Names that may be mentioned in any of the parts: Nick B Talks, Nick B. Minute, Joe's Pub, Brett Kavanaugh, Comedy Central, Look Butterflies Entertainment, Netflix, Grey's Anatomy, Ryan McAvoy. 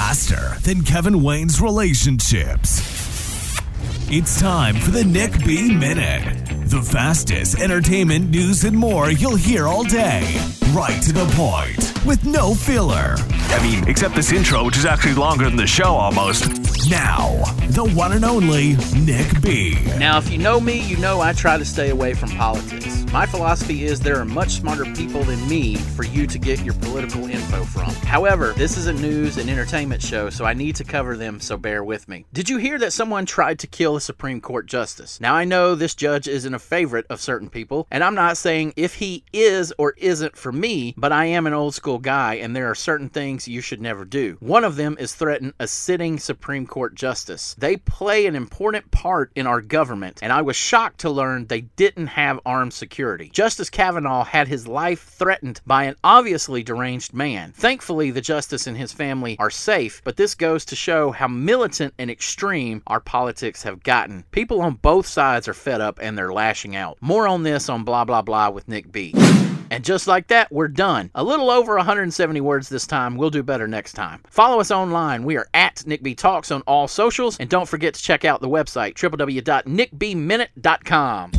faster than Kevin Wayne's relationships. It's time for the Nick B. Minute. The fastest entertainment news and more you'll hear all day. Right to the point, with no filler. I mean, except this intro, which is actually longer than the show almost. Now, the one and only Nick B. Now, if you know me, you know I try to stay away from politics. My philosophy is there are much smarter people than me for you to get your political info from. However, this is a news and entertainment show, so I need to cover them, so bear with me. Did you hear that someone tried to kill a Supreme Court justice? Now, I know this judge isn't a favorite of certain people, and I'm not saying if he is or isn't for me, but I am an old school guy, and there are certain things you should never do. One of them is threaten a sitting Supreme Court justice. They play an important part in our government, and I was shocked to learn they didn't have armed security. Justice Kavanaugh had his life threatened by an obviously deranged man. Thankfully, the justice and his family are safe, but this goes to show how militant and extreme our politics have gotten. People on both sides are fed up and they're lashing out. More on this on Blah Blah Blah with Nick B. And just like that, we're done. A little over 170 words this time. We'll do better next time. Follow us online. We are at Nick B Talks on all socials. And don't forget to check out the website, www.nickbminute.com.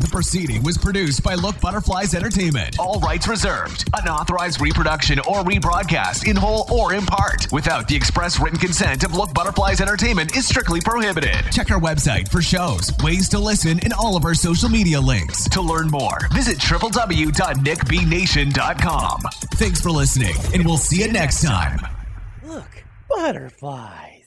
The proceeding was produced by Look Butterflies Entertainment. All rights reserved. Unauthorized reproduction or rebroadcast in whole or in part without the express written consent of Look Butterflies Entertainment is strictly prohibited. Check our website for shows, ways to listen, and all of our social media links. To learn more, visit www.nickbnation.com. Thanks for listening, and we'll see you next time. Look, butterflies.